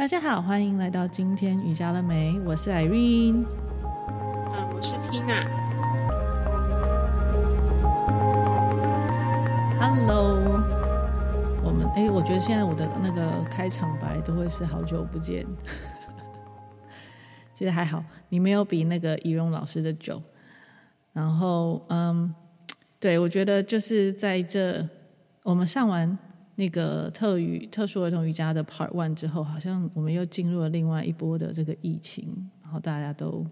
大家好，欢迎来到今天瑜伽了没，我是 Irene。 我是 Tina。 Hello。 我觉得现在我的那个开场白都会是好久不见。其实还好你没有比那个怡蓉老师的久。然后对，我觉得就是在这我们上完那个特殊儿童瑜伽的 Part 1 之后，好像我们又进入了另外一波的这个疫情，然后大家都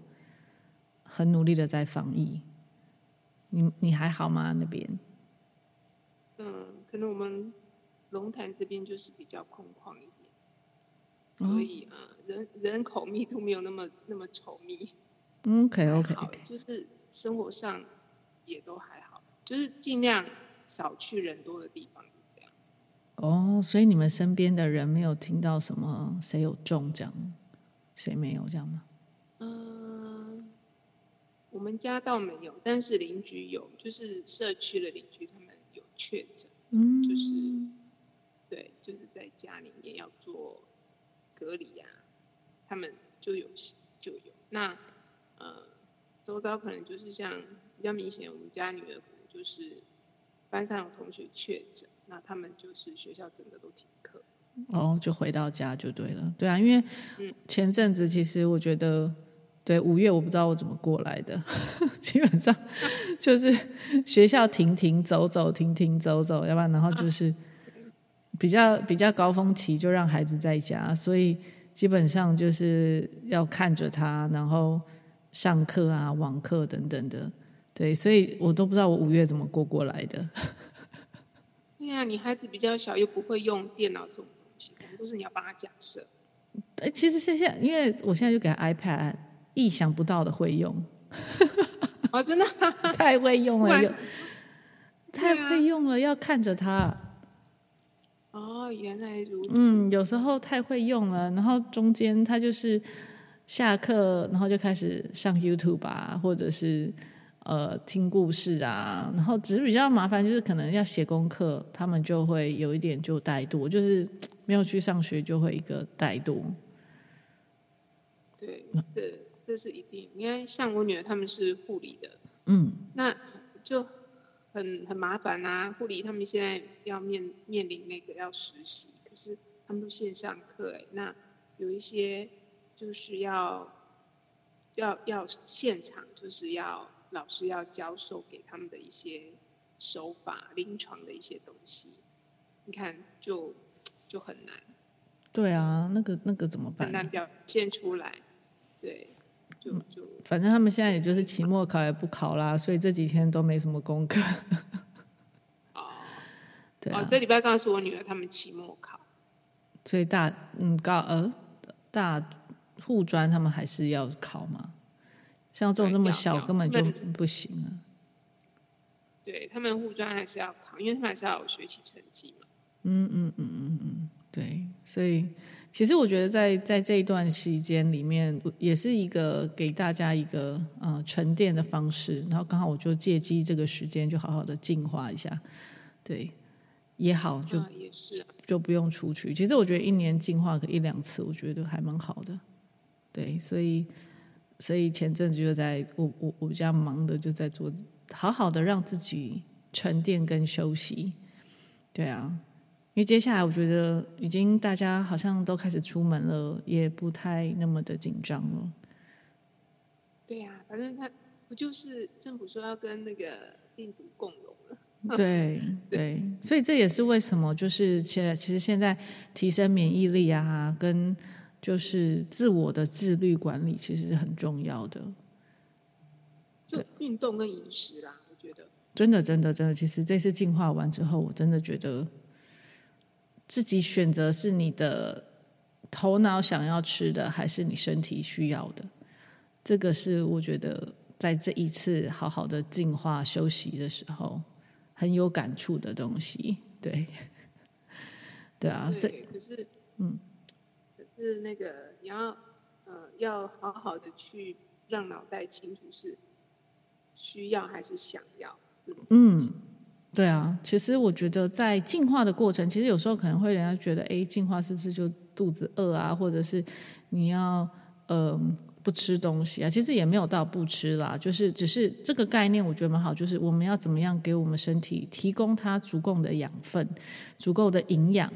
很努力的在防疫。你还好吗那边？可能我们龙潭这边就是比较空旷一点，所以人口密度没有那么稠密。OK， 就是生活上也都还好，就是尽量少去人多的地方，就这样。所以你们身边的人没有听到什么谁有中这样，谁没有这样吗？我们家倒没有，但是邻居有，就是社区的邻居他们有确诊。就是对，就是在家里面要做隔离啊，他们就有。那周遭可能就是像比较明显，我们家女儿可能就是班上有同学确诊，那他们就是学校整个都停课。就回到家就对了。对啊，因为前阵子其实我觉得。对，5月我不知道我怎么过来的。基本上就是学校停停走走，要不然然后就是比较高峰期就让孩子在家，所以基本上就是要看着他，然后上课啊、网课等等的。对，所以我都不知道我5月怎么过来的。对啊，你孩子比较小又不会用电脑这种东西，可能都是你要帮他假设。其实现在因为我现在就给他 iPad。意想不到的会用。真的太会用了，太会用了，要看着他。原来如此。有时候太会用了，然后中间他就是下课，然后就开始上 YouTube 啊，或者是听故事啊，然后只是比较麻烦，就是可能要写功课，他们就会有一点就怠惰，就是没有去上学就会一个怠惰。对，这是一定。因为像我女儿他们是护理的，那就很麻烦啊。护理他们现在要面临那个要实习，可是他们都线上课，那有一些就是要现场，就是要老师要教授给他们的一些手法、临床的一些东西，你看就很难。对啊，那个怎么办？很难表现出来。对，就反正他们现在也就是期末考也不考啦，所以这几天都没什么功课。对啊，这礼拜刚是我女儿他们期末考，所以大护专他们还是要考嘛，像这种那么小根本就不行啊。对，他们护专还是要考，因为他们还是要有学习成绩嘛。对，所以其实我觉得在这一段时间里面，也是一个给大家一个沉淀的方式。然后刚好我就借机这个时间，就好好的净化一下。对，也好，就不用出去。其实我觉得一年净化个1-2次，我觉得还蛮好的。对，所以前阵子就在我比较忙的，就在做好好的让自己沉淀跟休息。对啊。因为接下来我觉得已经大家好像都开始出门了，也不太那么的紧张了。对啊，反正他不就是政府说要跟那个病毒共荣了。对，所以这也是为什么就是其实现在提升免疫力啊，跟就是自我的自律管理其实是很重要的。就运动跟饮食啦，我觉得真的，其实这次进化完之后，我真的觉得。自己选择是你的头脑想要吃的，还是你身体需要的？这个是我觉得在这一次好好的净化休息的时候很有感触的东西。对，对啊，对。可是那个你要好好的去让脑袋清楚是需要还是想要这种东西。对啊，其实我觉得在进化的过程，其实有时候可能会人家觉得，哎，进化是不是就肚子饿啊，或者是你要不吃东西啊？其实也没有到不吃啦，就是只是这个概念我觉得蛮好，就是我们要怎么样给我们身体提供它足够的养分、足够的营养，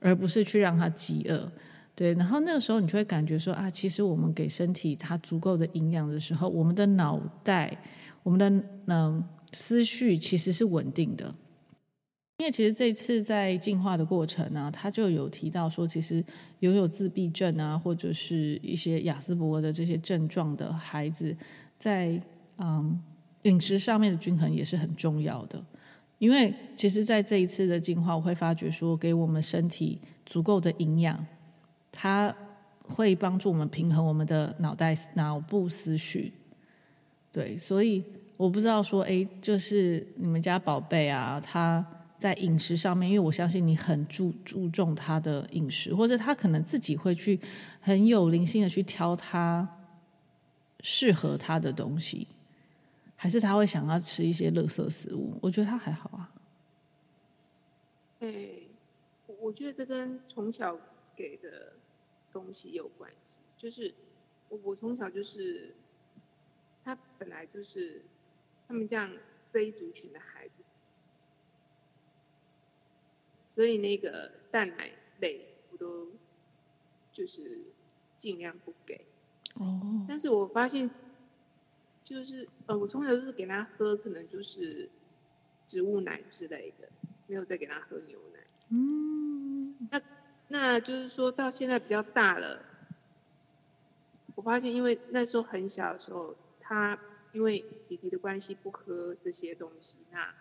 而不是去让它饥饿。对，然后那个时候你就会感觉说啊，其实我们给身体它足够的营养的时候，我们的脑袋、我们的思绪其实是稳定的。因为其实这次在进化的过程啊，他就有提到说，其实拥有自闭症啊，或者是一些亚斯伯格的这些症状的孩子，在饮食上面的均衡也是很重要的。因为其实在这一次的进化，我会发觉说，给我们身体足够的营养，它会帮助我们平衡我们的脑部思绪。对，所以我不知道说，哎，就是你们家宝贝啊，他在饮食上面，因为我相信你很注重他的饮食，或者他可能自己会去很有灵性的去挑他适合他的东西，还是他会想要吃一些垃圾食物？我觉得他还好啊。对，我觉得这跟从小给的东西有关系，就是我从小就是他本来就是他们这样这一族群的孩子，所以那个蛋奶类我都就是尽量不给。哦，但是我发现就是我从小就是给他喝可能就是植物奶之类的，没有再给他喝牛奶。嗯，那就是说到现在比较大了，我发现因为那时候很小的时候，他因为弟弟的关系不喝这些东西，那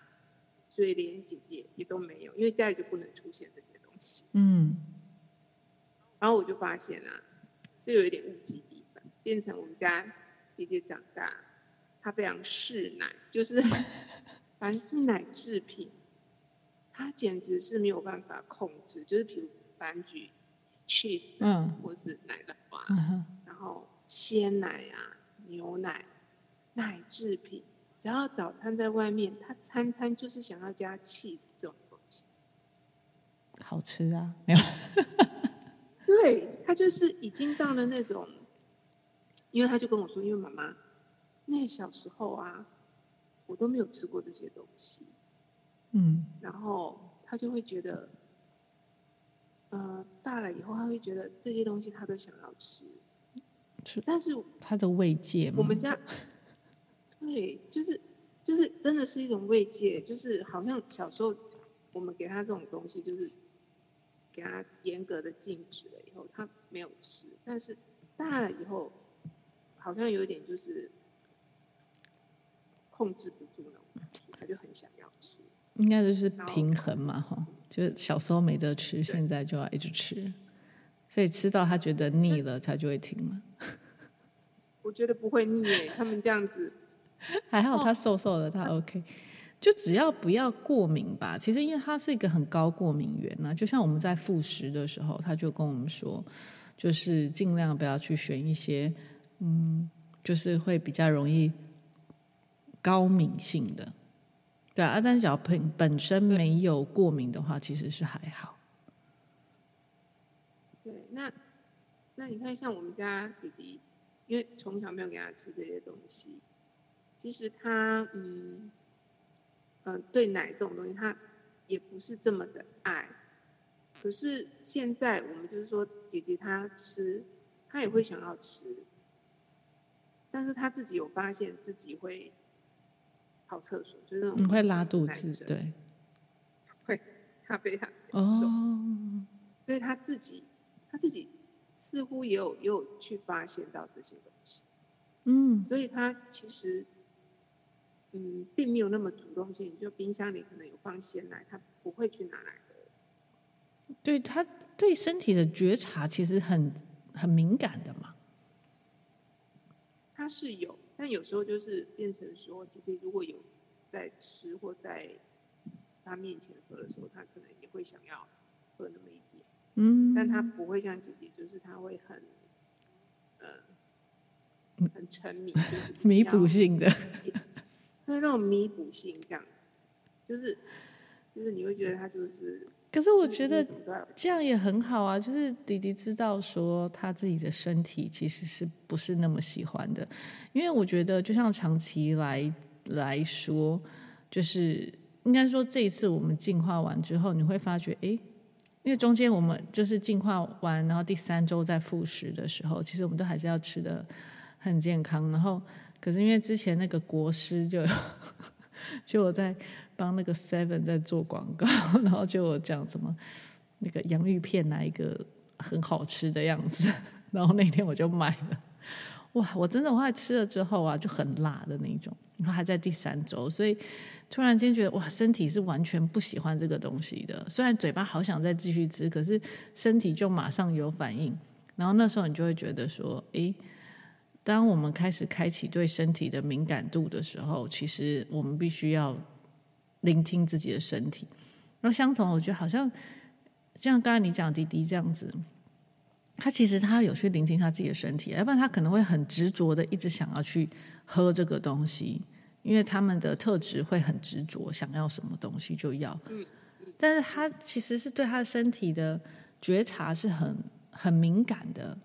所以连姐姐也都没有，因为家里就不能出现这些东西。嗯，然后我就发现啊，这有一点物极必反，变成我们家姐姐长大，她非常嗜奶，就是凡是奶制品，她简直是没有办法控制，就是比如柑橘、cheese， 或是奶酪啊，然后鲜奶啊、牛奶、奶制品。只要早餐在外面，他餐餐就是想要加 cheese 这种东西，好吃啊，没有？对，他就是已经到了那种，因为他就跟我说，因为妈妈，那小时候啊，我都没有吃过这些东西，嗯，然后他就会觉得，大了以后他会觉得这些东西他都想要吃，但是他的慰藉吗？我们家。对，就是真的是一种慰藉，就是好像小时候我们给他这种东西，就是给他严格的禁止了以后，他没有吃，但是大了以后好像有点就是控制不住那种，他就很想要吃。应该就是平衡嘛，哈，就是小时候没得吃，现在就要一直吃，所以吃到他觉得腻了，他就会停了。我觉得不会腻耶，他们这样子。还好他瘦瘦的，他 OK， 就只要不要过敏吧。其实因为他是一个很高过敏源啊，就像我们在复食的时候，他就跟我们说，就是尽量不要去选一些就是会比较容易高敏性的。对啊，但是小朋友本身没有过敏的话，其实是还好。对，那你看像我们家弟弟，因为从小没有给他吃这些东西。其实他对奶这种东西他也不是这么的爱，可是现在我们就是说姐姐她吃，她也会想要吃，但是她自己有发现自己会跑厕所，就是那种会拉肚子，对，会，她非常严重，所以她自己似乎也有去发现到这些东西，所以她其实。并没有那么主动性，就冰箱里可能有放鲜奶，他不会去拿来喝。对，他对身体的觉察其实很敏感的嘛。他是有，但有时候就是变成说，姐姐如果有在吃或在他面前喝的时候，他可能也会想要喝那么一点。但他不会像姐姐，就是他会很沉迷，就是弥补性的。所以那种弥补性这样子，就是你会觉得他就是。可是我觉得这样也很好啊，就是弟弟知道说他自己的身体其实是不是那么喜欢的，因为我觉得就像长期来说，就是应该说这一次我们进化完之后，你会发觉，哎，因为中间我们就是进化完，然后第3周在复食的时候，其实我们都还是要吃得很健康，然后可是因为之前那个国师就我在帮那个 Seven 在做广告，然后就我讲什么那个洋芋片哪一个很好吃的样子，然后那天我就买了，哇！我真的后来吃了之后啊，就很辣的那种，然后还在第3周，所以突然间觉得哇，身体是完全不喜欢这个东西的。虽然嘴巴好想再继续吃，可是身体就马上有反应。然后那时候你就会觉得说，哎。当我们开始开启对身体的敏感度的时候，其实我们必须要聆听自己的身体。然后相同，我觉得好像像刚才你讲弟弟这样子，他其实他有去聆听他自己的身体，要不然他可能会很执着的一直想要去喝这个东西，因为他们的特质会很执着，想要什么东西就要。但是他其实是对他的身体的觉察是很敏感的。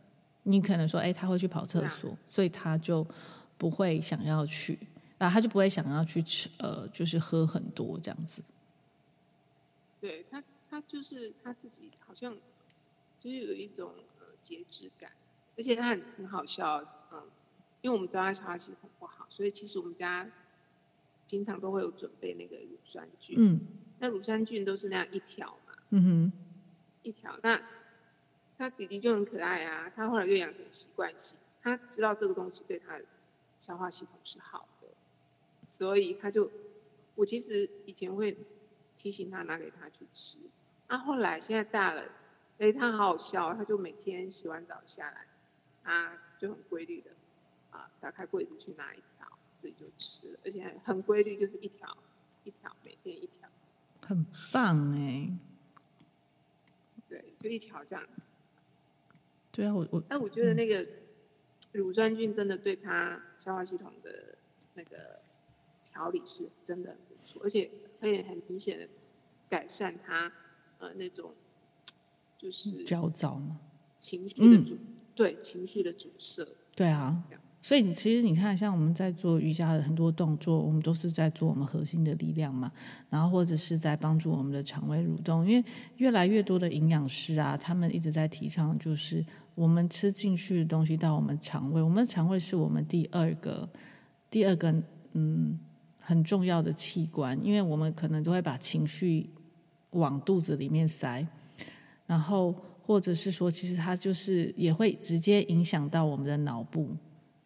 你可能说，哎，他会去跑厕所，所以他就不会想要去，他就不会想要去吃，就是喝很多这样子。对他就是他自己好像就是有一种节制感，而且他很好笑，因为我们知道他消化系统不好，所以其实我们家平常都会有准备那个乳酸菌，那乳酸菌都是那样一条嘛，一条那。他弟弟就很可爱啊，他后来就养成习惯性，他知道这个东西对他的消化系统是好的，所以他就，我其实以前会提醒他拿给他去吃，后来现在大了，他好好笑，他就每天洗完澡下来，他就很规律的打开柜子去拿一条，自己就吃了，而且很规律，就是一条一条，每天一条，很棒对，就一条这样。对啊，我觉得那个乳酸菌真的对他消化系统的那个调理是真的很不错，而且可以很明显的改善他那种就是焦躁嘛，情绪的阻对情绪的阻塞。对啊，所以其实你看，像我们在做瑜伽的很多动作，我们都是在做我们核心的力量嘛，然后或者是在帮助我们的肠胃蠕动。因为越来越多的营养师啊，他们一直在提倡，就是我们吃进去的东西到我们肠胃，我们的肠胃是我们第二个很重要的器官，因为我们可能都会把情绪往肚子里面塞，然后或者是说，其实它就是也会直接影响到我们的脑部。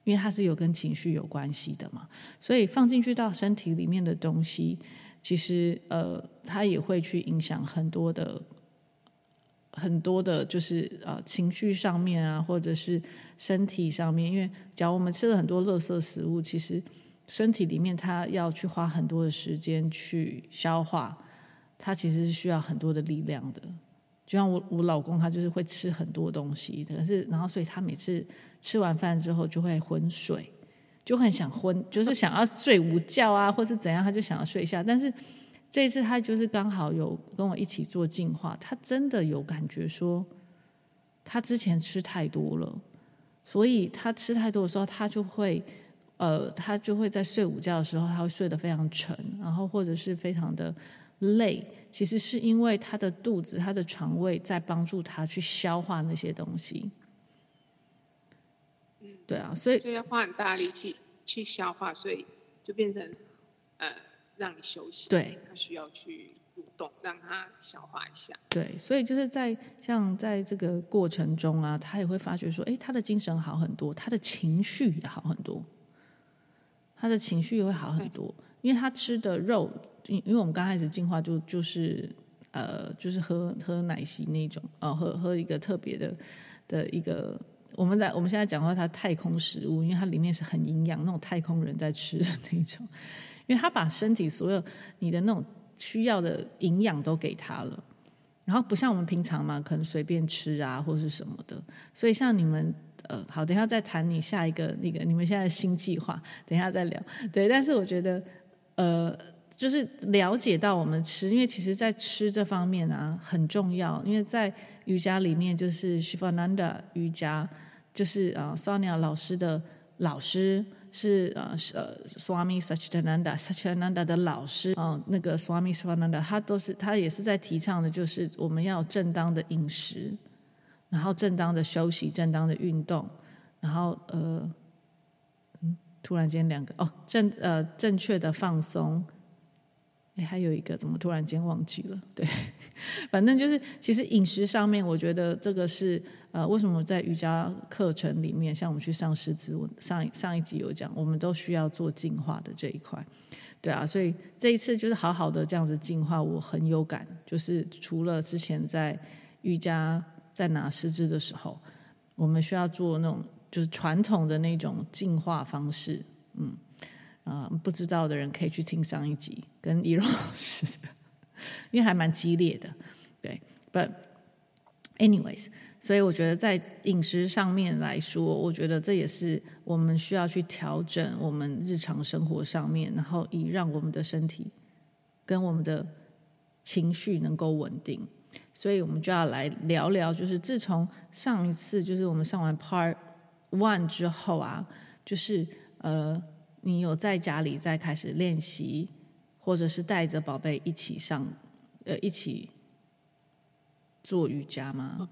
因为它是有跟情绪有关系的嘛，所以放进去到身体里面的东西，其实它也会去影响很多的，就是情绪上面啊，或者是身体上面。因为假如我们吃了很多垃圾食物，其实身体里面它要去花很多的时间去消化，它其实是需要很多的力量的。就像我老公他就是会吃很多东西，可是然后所以他每次吃完饭之后就会昏睡，就很想昏，就是想要睡午觉啊，或是怎样，他就想要睡一下。但是这一次他就是刚好有跟我一起做净化，他真的有感觉说他之前吃太多了，所以他吃太多的时候他就会在睡午觉的时候他会睡得非常沉，然后或者是非常的累，其实是因为他的肚子、他的肠胃在帮助他去消化那些东西。对啊，所以要花很大力气去消化，所以就变成让你休息。对，他需要去蠕动，让他消化一下。对，所以就是在这个过程中啊，他也会发觉说，哎，他的精神好很多，他的情绪也好很多，他的情绪也会好很多，因为他吃的肉。因为我们刚开始进化就是喝奶昔那种，喝一个特别的一个，我们现在讲到它太空食物，因为它里面是很营养，那种太空人在吃的那种，因为它把身体所有你的那种需要的营养都给它了，然后不像我们平常嘛，可能随便吃啊或是什么的，所以像你们。好，等一下再谈你下一个那个你们现在的新计划，等一下再聊。对，但是我觉得就是了解到我们吃，因为其实在吃这方面啊很重要，因为在瑜伽里面就是 Shivananda 瑜伽，就是Sonia 老师的老师是Swami Satchitananda 的老师，那个 Swami Satchitananda 他也是在提倡的就是我们要有正当的饮食，然后正当的休息，正当的运动，然后突然间两个正确的放松，还有一个怎么突然间忘记了？对，反正就是其实饮食上面，我觉得这个是为什么在瑜伽课程里面，像我们去上师资，上一集有讲，我们都需要做净化的这一块，对啊，所以这一次就是好好的这样子净化，我很有感，就是除了之前在瑜伽在拿师资的时候，我们需要做那种就是传统的那种净化方式，不知道的人可以去听上一集跟Irene老师的，因为还蛮激烈的，对。But anyways， 所以我觉得在饮食上面来说，我觉得这也是我们需要去调整我们日常生活上面，然后以让我们的身体跟我们的情绪能够稳定。所以我们就要来聊聊，就是自从上一次就是我们上完 Part One 之后啊，就是你有在家里再开始练习，或者是带着宝贝一起上，一起做瑜伽吗？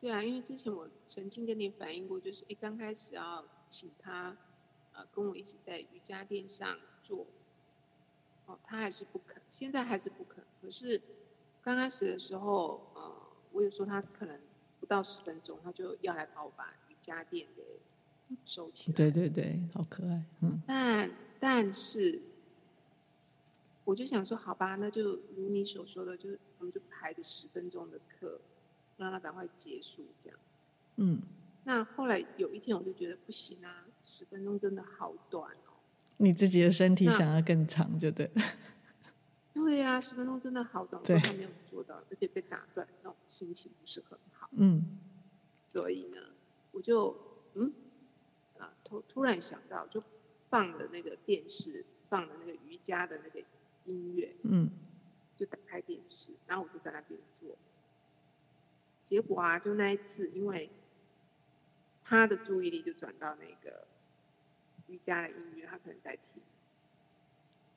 对啊，因为之前我曾经跟你反映过，就是刚开始要请他跟我一起在瑜伽垫上做，他还是不肯，现在还是不肯。可是刚开始的时候，我有说他可能不到10分钟，他就要来帮我把瑜伽垫的收起来，对对对，好可爱。但是我就想说好吧，那就如你所说的，就是我们就排个10分钟的课让他赶快结束这样子。那后来有一天我就觉得不行啊，10分钟真的好短哦。你自己的身体想要更长就对了。对啊，10分钟真的好短，我还没有做到，而且被打断，那种心情不是很好。所以呢我就突然想到，就放了那个电视，放了那个瑜伽的那个音乐，就打开电视，然后我就在那边做。结果啊，就那一次，因为他的注意力就转到那个瑜伽的音乐，他可能在听，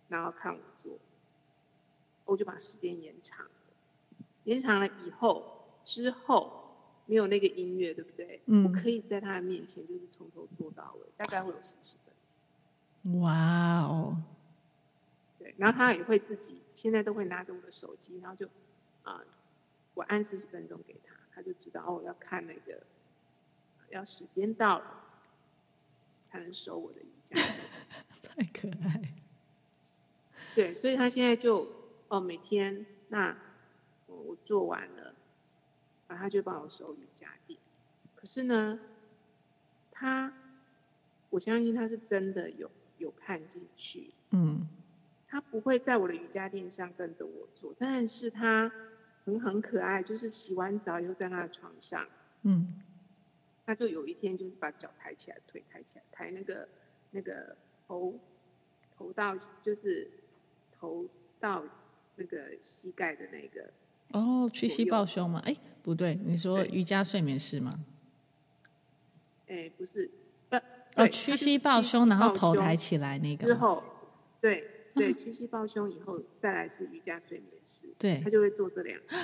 然后看我做，我就把时间延长了之后。没有那个音乐，对不对？我可以在他的面前就是从头做到尾，大概会有40分钟。哇哦！对，然后他也会自己，现在都会拿着我的手机，然后就我按40分钟给他，他就知道要看那个，要时间到了才能收我的瑜伽。太可爱。对，所以他现在就每天那我做完了。他就帮我收瑜伽垫，可是呢，我相信他是真的有看进去，他不会在我的瑜伽垫上跟着我做，但是他很可爱，就是洗完澡又在他的床上，他就有一天就是把脚抬起来，腿抬起来，抬那个头到那个膝盖的那个。屈膝抱胸吗？不对，你说瑜伽睡眠式吗？不是，屈膝抱胸，然后头抬起来那个。之后，对，屈膝抱胸以后，再来是瑜伽睡眠式，对，他就会做这两个。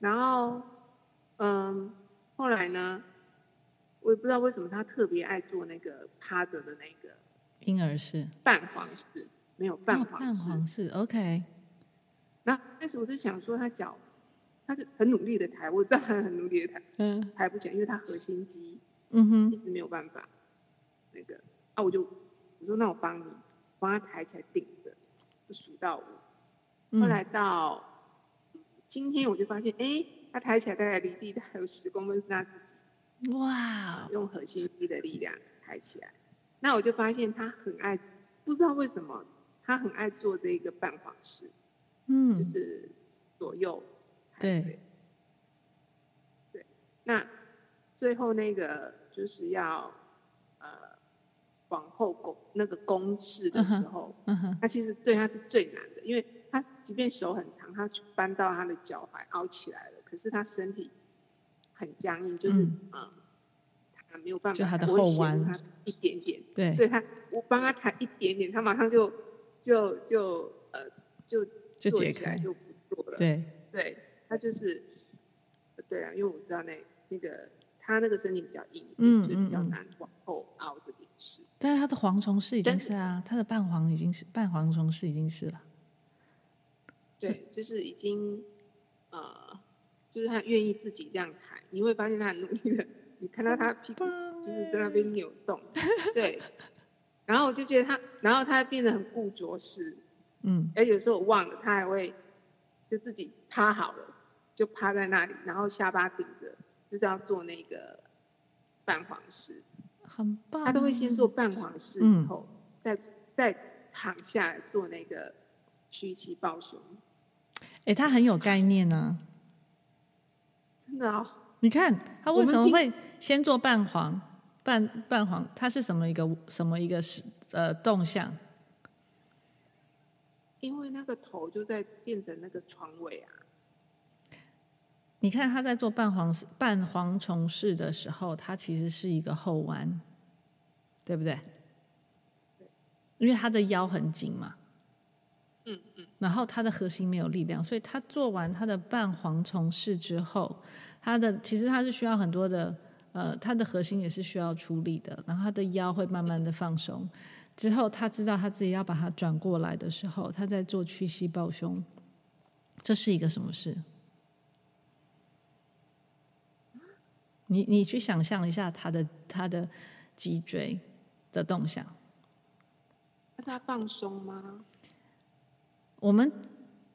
然后，后来呢，我也不知道为什么他特别爱做那个趴着的那个婴儿式、半皇式，没有半皇式，半皇式 OK。然后开始我就想说他脚，他就很努力的抬，我知道他很努力的抬，抬不起来，因为他核心肌，一直没有办法，那个我说那我帮你，帮他抬起来顶着，就数到5。后来到今天我就发现，他抬起来大概离地还有10公分是他自己，哇，用核心肌的力量抬起来。那我就发现他很爱，不知道为什么他很爱做这个半皇式。就是左右，对，那最后那个就是要往后公式的时候，他其实对他是最难的，因为他即便手很长，他搬到他的脚踝凹起来了，可是他身体很僵硬，就是他没有办法，就他的后弯他一点点，对他，我帮他抬一点点，他马上就坐起来就不做了，对，他就是对啊，因为我知道那个他那个身体比较硬，所以比较难往后凹这件事。但是他的蝗虫式已经是啊，他的半蝗虫式已经是了。对，就是已经就是他愿意自己这样抬，你会发现他很努力的，你看到他屁股就是在那边扭动，对。然后我就觉得他，然后他变得很固着式，而有时候我忘了，他还会就自己趴好了，就趴在那里，然后下巴顶着。就是要做那个半皇式，很棒。他都会先做半皇式，以后再躺下来做那个屈膝抱胸。他很有概念啊，真的哦。你看他为什么会先做半皇？他是什么一个动向？因为那个头就在变成那个床尾啊。你看他在做半蝗虫式的时候，他其实是一个后弯，对不对？因为他的腰很紧嘛，然后他的核心没有力量，所以他做完他的半蝗虫式之后，其实他是需要很多的他的核心也是需要出力的，然后他的腰会慢慢的放松，之后他知道他自己要把它转过来的时候，他在做屈膝抱胸，这是一个什么事？你去想象一下他的脊椎的动向。那是他放松吗？我们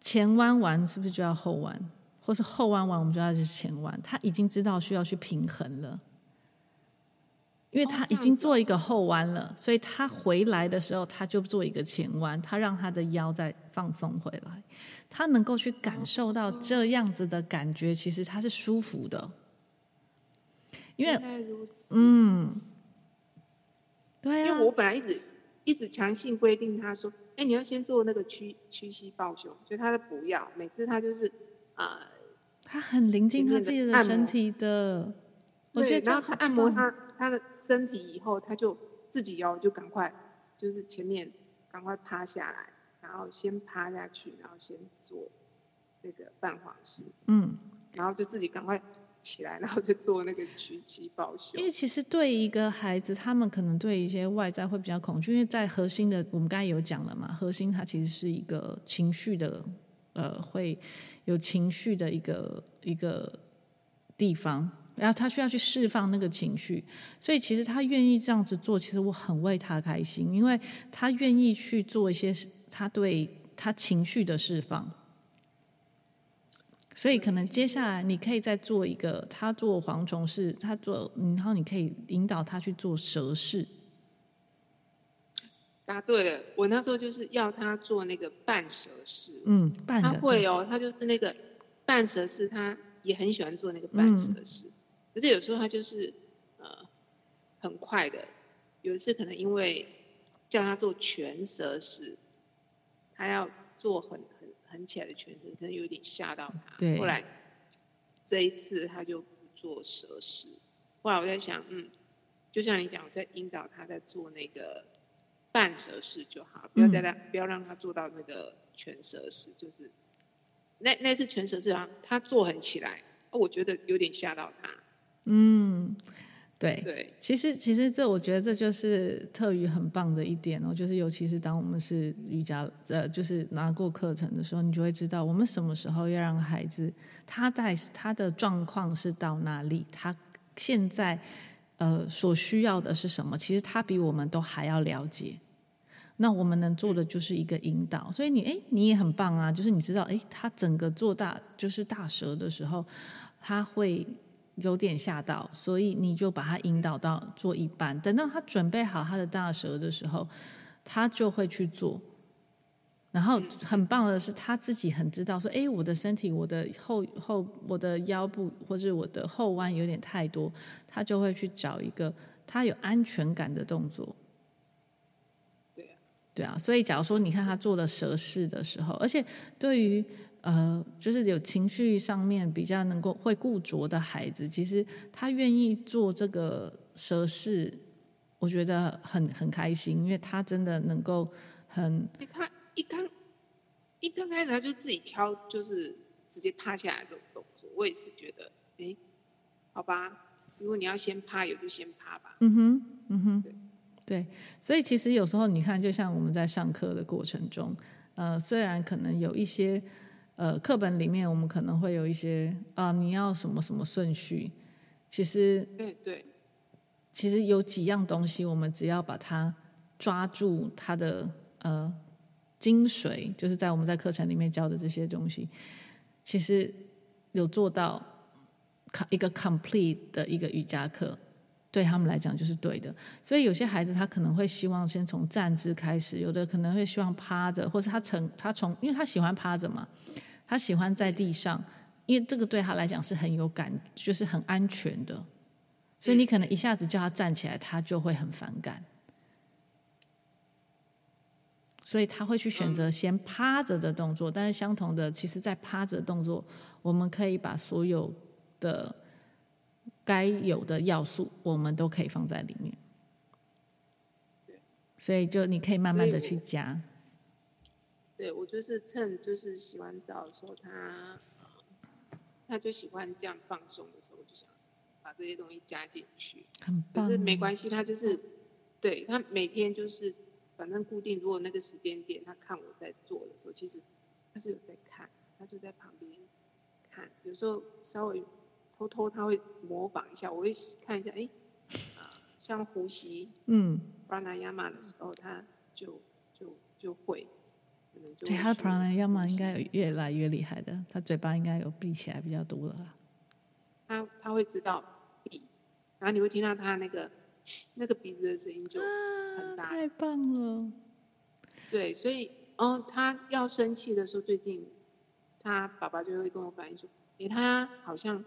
前弯完是不是就要后弯，或是后弯完我们就要去前弯？他已经知道需要去平衡了，因为他已经做一个后弯了，所以他回来的时候他就做一个前弯，他让他的腰再放松回来，他能够去感受到这样子的感觉，其实他是舒服的。因为对啊，因为我本来一直强性规定他说，你要先做那个屈膝抱胸，所以他都不要，每次他就是他很临近他自己的身体的，我觉得然后他按摩他的身体以后，他就自己就赶快就是前面赶快趴下来，然后先趴下去，然后先做那个半皇式，然后就自己赶快起来，然后再做那个屈膝抱胸。因为其实对一个孩子，他们可能对一些外在会比较恐惧，因为在核心的，我们刚才有讲了嘛，核心它其实是一个情绪的，会有情绪的一个地方，然后他需要去释放那个情绪，所以其实他愿意这样子做，其实我很为他开心，因为他愿意去做一些他对他情绪的释放。所以可能接下来你可以再做一个，他做蝗虫式，他做，然后你可以引导他去做蛇式。答对了，我那时候就是要他做那个半蛇式，半的他会他就是那个半蛇式，他也很喜欢做那个半蛇式，可是有时候他就是很快的，有一次可能因为叫他做全蛇式，他要做很起来的全身，可能有点吓到他。对。后来这一次他就不做蛇式。后来我在想，就像你讲，我在引导他在做那个半蛇式就好，不要让他做到那个全蛇式。就是那次全蛇式啊，他做很起来，我觉得有点吓到他。对，其实这我觉得这就是特瑜很棒的一点哦，就是尤其是当我们是瑜伽就是拿过课程的时候，你就会知道我们什么时候要让孩子他的状况是到哪里，他现在所需要的是什么，其实他比我们都还要了解。那我们能做的就是一个引导，所以你也很棒啊，就是你知道他整个做就是大蛇的时候，他会有点吓到，所以你就把他引导到做一半，等到他准备好他的大蛇的时候，他就会去做。然后很棒的是他自己很知道说，我的身体，我的腰部或是我的后弯有点太多，他就会去找一个他有安全感的动作，对啊，所以假如说你看他做了蛇事的时候，而且对于就是有情绪上面比较能够会固着的孩子，其实他愿意做这个蛇事，我觉得很开心，因为他真的能够很他一刚开始他就自己挑，就是直接趴下来这种动作，我也是觉得哎，好吧，如果你要先趴也就先趴吧。嗯哼，嗯哼，对，所以其实有时候你看，就像我们在上课的过程中，虽然可能有一些课本里面我们可能会有一些你要什么什么顺序，其实对，其实有几样东西我们只要把它抓住它的精髓，就是在我们在课程里面教的这些东西，其实有做到一个 complete 的一个瑜伽课，对他们来讲就是对的。所以有些孩子他可能会希望先从站姿开始，有的可能会希望趴着，或是他从因为他喜欢趴着嘛，他喜欢在地上，因为这个对他来讲是很有感，就是很安全的。所以你可能一下子叫他站起来，他就会很反感。所以他会去选择先趴着的动作，但是相同的，其实在趴着的动作，我们可以把所有的该有的要素，我们都可以放在里面。所以就你可以慢慢的去加。对，我就是趁就是洗完澡的时候，他就喜欢这样放松的时候，我就想把这些东西加进去。很棒。可是没关系，他就是对他每天就是。反正固定，如果那个时间点他看我在做的时候，其实他是有在看，他就在旁边看。有时候稍微偷偷他会模仿一下，我会看一下，像呼吸，Pranayama 的时候，他就会。对，他的 Pranayama 应该有越来越厉害的，他嘴巴应该有闭起来比较多了。他会知道闭，然后你会听到他那个鼻子的声音就很大，太棒了。对，所以他要生气的时候，最近他爸爸就会跟我反映说，他好像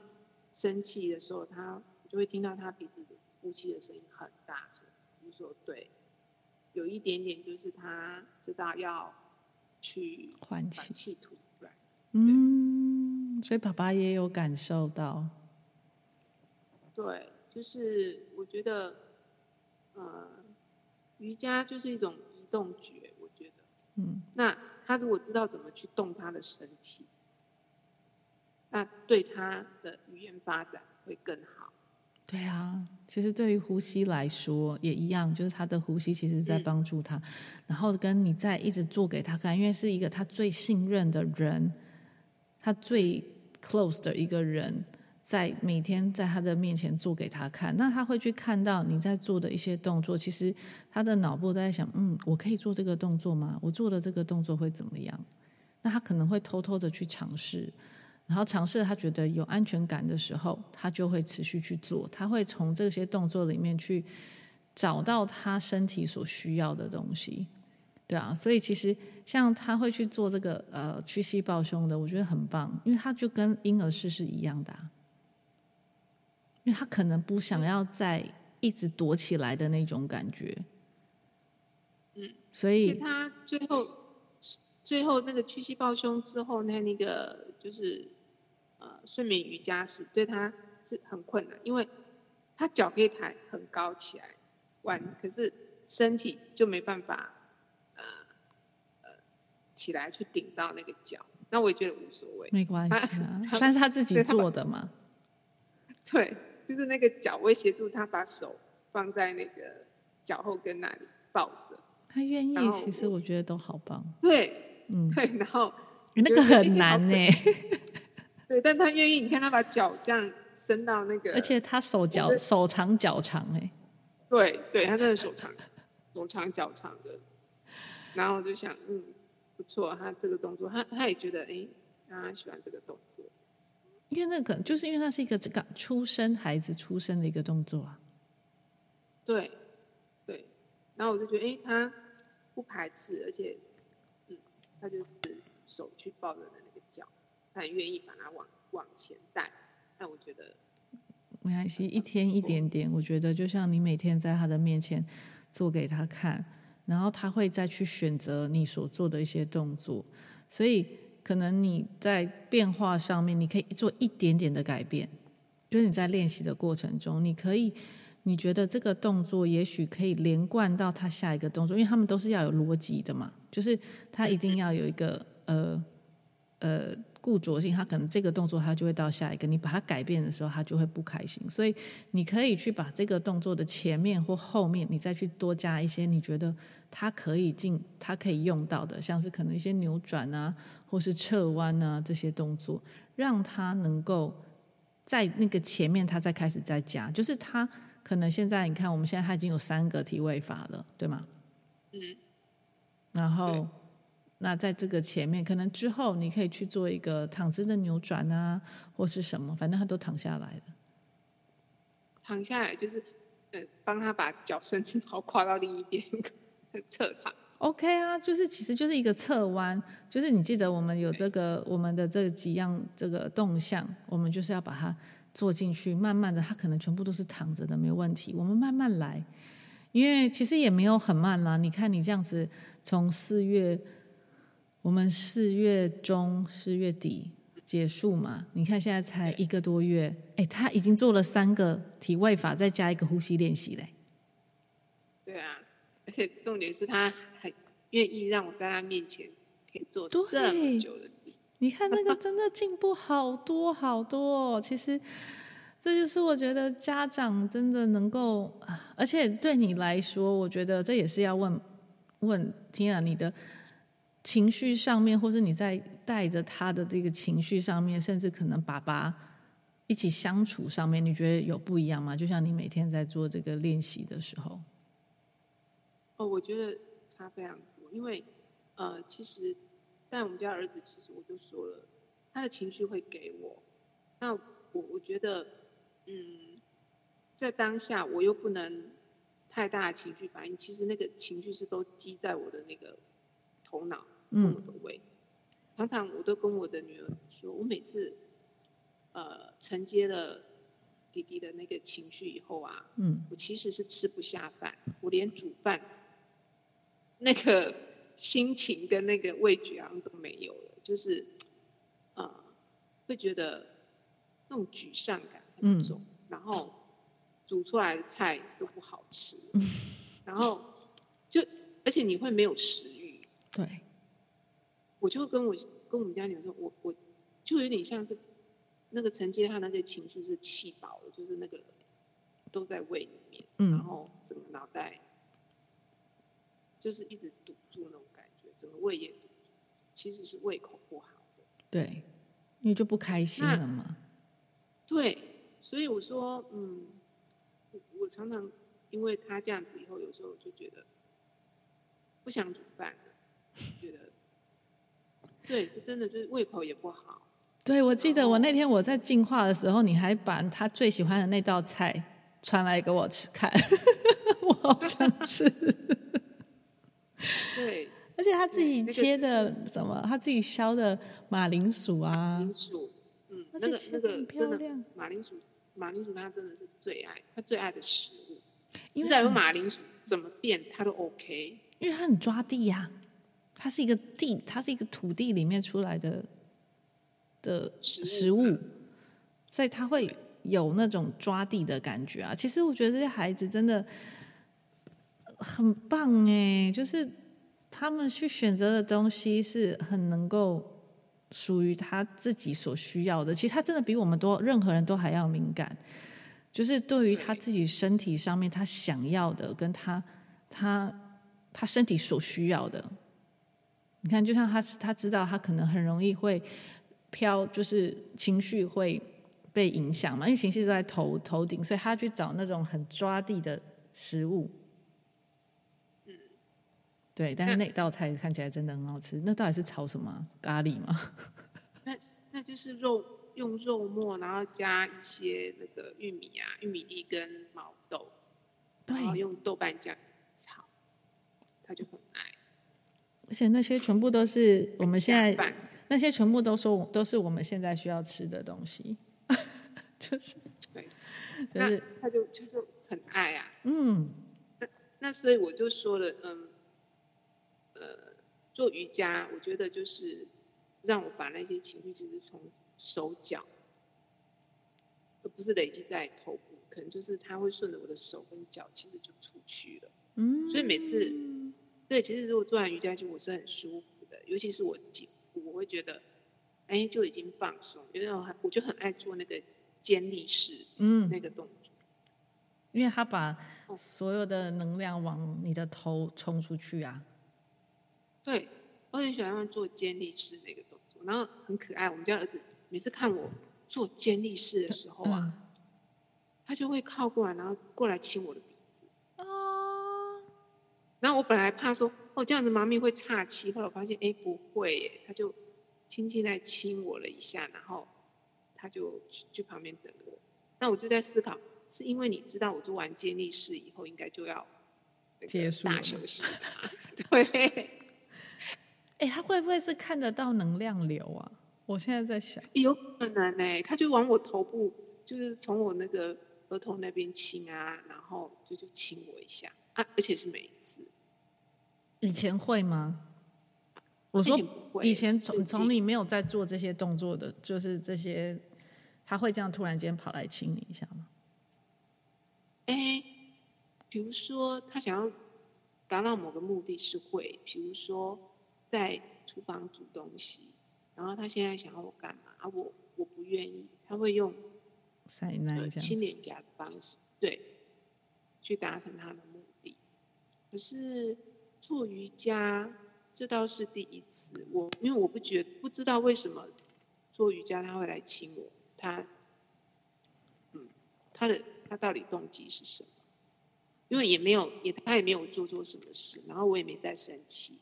生气的时候，他就会听到他鼻子呼气的声音很大声。我就说对，有一点点就是他知道要去换气吐出来。嗯，所以爸爸也有感受到。对，就是我觉得。瑜伽就是一种移动觉，我觉得，那他如果知道怎么去动他的身体，那对他的语言发展会更好。对啊，其实对于呼吸来说也一样，就是他的呼吸其实在帮助他，然后跟你在一直做给他看，因为是一个他最信任的人，他最 close 的一个人。在每天在他的面前做给他看，那他会去看到你在做的一些动作，其实他的脑部都在想，我可以做这个动作吗？我做的这个动作会怎么样？那他可能会偷偷的去尝试，然后尝试他觉得有安全感的时候，他就会持续去做，他会从这些动作里面去找到他身体所需要的东西。对啊，所以其实像他会去做这个屈膝抱胸的，我觉得很棒，因为他就跟婴儿式是一样的啊。因为他可能不想要再一直躲起来的那种感觉，所以他最后那个屈膝抱胸之后，那个就是睡眠瑜伽是对他是很困难，因为他脚可以抬很高起来弯，可是身体就没办法起来去顶到那个脚。那我也觉得无所谓，没关系啊，但是他自己做的嘛。对，就是那个脚，我会协助他把手放在那个脚后跟那里抱着。他愿意，其实我觉得都好棒。对，对，然后那个很难呢。对，但他愿意，你看他把脚这样伸到那个，而且他手长脚长哎。对，他真的手长脚长的。然后我就想，不错，他这个动作，他也觉得他喜欢这个动作。因为那个就是因为它是一个孩子出生的一个动作啊。对，然后我就觉得他不排斥，而且他就是手去抱着那个脚，他很愿意把它往前带。那我觉得没关系，一天一点点，我觉得就像你每天在他的面前做给他看，然后他会再去选择你所做的一些动作。所以可能你在变化上面，你可以做一点点的改变，就是你在练习的过程中，你可以，你觉得这个动作也许可以连贯到他下一个动作，因为他们都是要有逻辑的嘛，就是他一定要有一个固着性，他可能这个动作他就会到下一个，你把它改变的时候他就会不开心，所以你可以去把这个动作的前面或后面你再去多加一些你觉得他可以用到的，像是可能一些扭转啊或是侧弯啊这些动作，让他能够在那个前面他再开始再加。就是他可能现在你看我们现在他已经有3个体位法了对吗？嗯。然后那在这个前面可能之后你可以去做一个躺姿的扭转啊或是什么，反正他都躺下来了。躺下来就是帮他把脚伸直好跨到另一边侧躺 OK 啊，就是其实就是一个侧弯，就是你记得我们有这个我们的这几样这个动向，我们就是要把它做进去，慢慢的他可能全部都是躺着的没问题，我们慢慢来，因为其实也没有很慢啦，你看你这样子从4月底结束嘛，你看现在才1个多月，他已经做了3个体位法再加一个呼吸练习嘞。对啊，而且重点是他很愿意让我在他面前可以做这么久的，你看那个真的进步好多好多哦。其实这就是我觉得家长真的能够，而且对你来说我觉得这也是要问 Tina 你的情绪上面，或是你在带着他的这个情绪上面，甚至可能爸爸一起相处上面，你觉得有不一样吗？就像你每天在做这个练习的时候。我觉得差非常多，因为其实但我们家儿子其实我就说了，他的情绪会给我，那我觉得在当下我又不能太大的情绪反应，其实那个情绪是都积在我的那个头脑跟我的胃。常常我都跟我的女儿说，我每次承接了弟弟的那个情绪以后啊，我其实是吃不下饭，我连煮饭那个心情跟那个味觉好像都没有了，就是会觉得那种沮丧感很重，然后煮出来的菜都不好吃，然后就而且你会没有食欲。对，我就跟我们家女儿说，我就有点像是那个承接她那个情绪是气饱了，就是那个都在胃里面，然后整个脑袋就是一直堵住那种感觉，整个胃也堵住，其实是胃口不好的。对，因为就不开心了嘛。对，所以我说，我常常因为她这样子以后，有时候我就觉得不想煮饭了。觉得对，这真的就是胃口也不好。对，我记得我那天我在进化的时候，你还把他最喜欢的那道菜传来给我吃看，我好想吃。对，而且他自己切的什么，他自己削的马铃薯啊，马铃薯，那个很漂亮。马铃薯他真的是最爱，他最爱的食物。因为马铃薯怎么变他都 OK， 因为他很抓地呀、啊。它是一个土地里面出来的食物，所以它会有那种抓地的感觉啊。其实我觉得这些孩子真的很棒哎，就是他们去选择的东西是很能够属于他自己所需要的。其实他真的比我们任何人都还要敏感，就是对于他自己身体上面他想要的，跟他身体所需要的。你看，就像他知道他可能很容易会飘，就是情绪会被影响嘛，因为情绪都在头顶，所以他去找那种很抓地的食物。对，但是那道菜看起来真的很好吃，那到底是炒什么？咖喱吗？那就是用肉末，然后加一些那个玉米啊、玉米粒跟毛豆，然后用豆瓣酱炒，他就很爱。而且那些全部都是我们现在，那些全部都是我们现在需要吃的东西，就是他就很爱啊。那所以我就说了，做瑜伽，我觉得就是让我把那些情绪其实从手脚，而不是累积在头部，可能就是它会顺着我的手跟脚其实就出去了。嗯，所以每次对，其实如果做完瑜伽就我是很舒服的，尤其是我颈部，我会觉得哎就已经放松，因为我就很爱做那个肩力式，嗯，那个动作，因为它把所有的能量往你的头冲出去啊。对，我很喜欢做肩力式那个动作，然后很可爱，我们家儿子每次看我做肩力式的时候啊，他就会靠过来，然后过来亲我的鼻子。哦，然后我本来怕说哦这样子妈咪会岔气，后来我发现哎不会耶，他就轻轻来亲我了一下，然后他就去旁边等我。那我就在思考，是因为你知道我做完肩力士以后应该就要结束大休息吧？对。哎，他会不会是看得到能量流啊？我现在在想，有可能哎，他就往我头部，就是从我那个额头那边亲啊，然后就亲我一下啊，而且是每一次。以前会吗？我说以前从你没有在做这些动作的，就是这些，他会这样突然间跑来亲你一下吗？哎，比如说他想要达到某个目的是会，比如说在厨房煮东西，然后他现在想要我干嘛，啊、我不愿意，他会用亲脸颊的方式，对，去达成他的目的。可是做瑜伽。这倒是第一次，因为我不知道为什么做瑜伽他会来亲我，他到底动机是什么？因为他也没有做什么事，然后我也没在生气，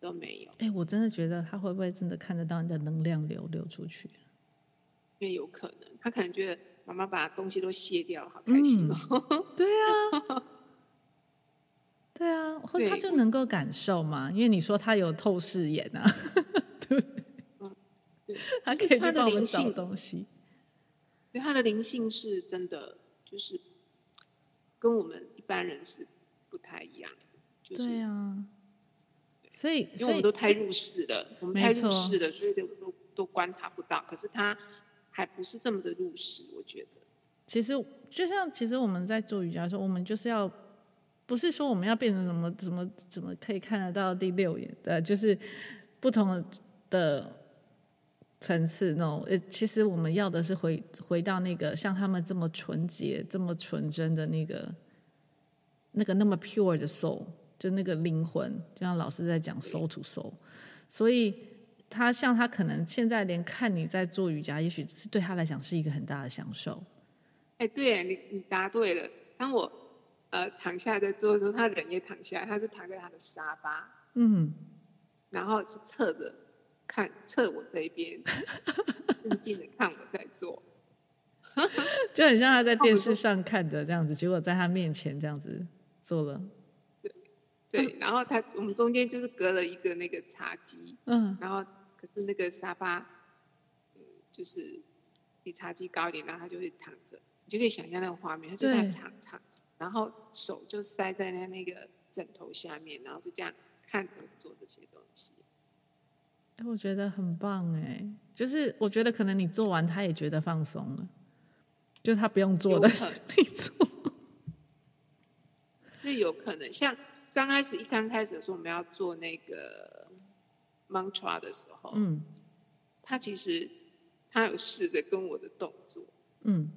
都没有。哎，我真的觉得他会不会真的看得到你的能量流出去？因为有可能，他可能觉得妈妈把东西都卸掉了，好开心哦。嗯、对啊。对啊，或者他就能够感受嘛，因为你说他有透视眼啊，对，嗯、对，他可以去帮我们找东西。对，他的灵性是真的，就是跟我们一般人是不太一样。就是、对啊，所以因为我们都太入世了，我们太入世了，所以都观察不到。可是他还不是这么的入世，我觉得。其实就像其实我们在做瑜伽的时候，我们就是要。不是说我们要变成怎么可以看得到第六眼的，就是不同的层次那种。其实我们要的是回到那个像他们这么纯洁、这么纯真的那个那么 pure 的 soul， 就那个灵魂，就像老师在讲 soul to soul。所以他可能现在连看你在做瑜伽，也许是对他来讲是一个很大的享受。哎，对，你答对了。当我。躺下在坐的时候，他人也躺下，他是躺在他的沙发，嗯，然后是侧着看，侧我这一边，静静的看我在做，就很像他在电视上看的这样子，结果在他面前这样子做了，对，然后我们中间就是隔了一个那个茶几，嗯，然后可是那个沙发，就是比茶几高一点，然后他就会躺着，你就可以想象那个画面，他就在躺着。然后手就塞在那个枕头下面，然后就这样看着我做这些东西。我觉得很棒哎，就是我觉得可能你做完，他也觉得放松了，就他不用做，但是你做。那有可能，像刚开始的时候，我们要做那个 mantra 的时候，嗯，他有试着跟我的动作，嗯。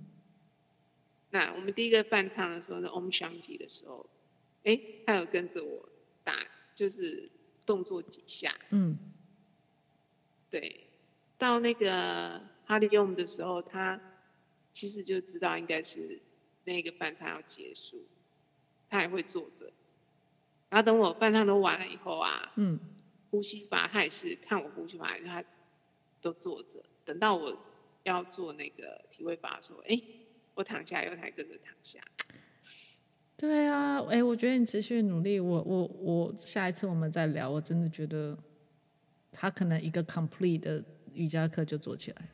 那我们第一个伴唱的时候是 Om Shanti 的时候，哎，他有跟着我打，就是动作几下，嗯，对。到那个 Hari Om 的时候，他其实就知道应该是那个伴唱要结束，他还会坐着。然后等我伴唱都完了以后啊，嗯，呼吸法他也是看我呼吸法，他都坐着。等到我要做那个体位法的时候，哎。我躺下，又还跟着躺下。对啊，哎，我觉得你持续努力，我下一次我们再聊。我真的觉得他可能一个 complete 的瑜伽课就做起来了。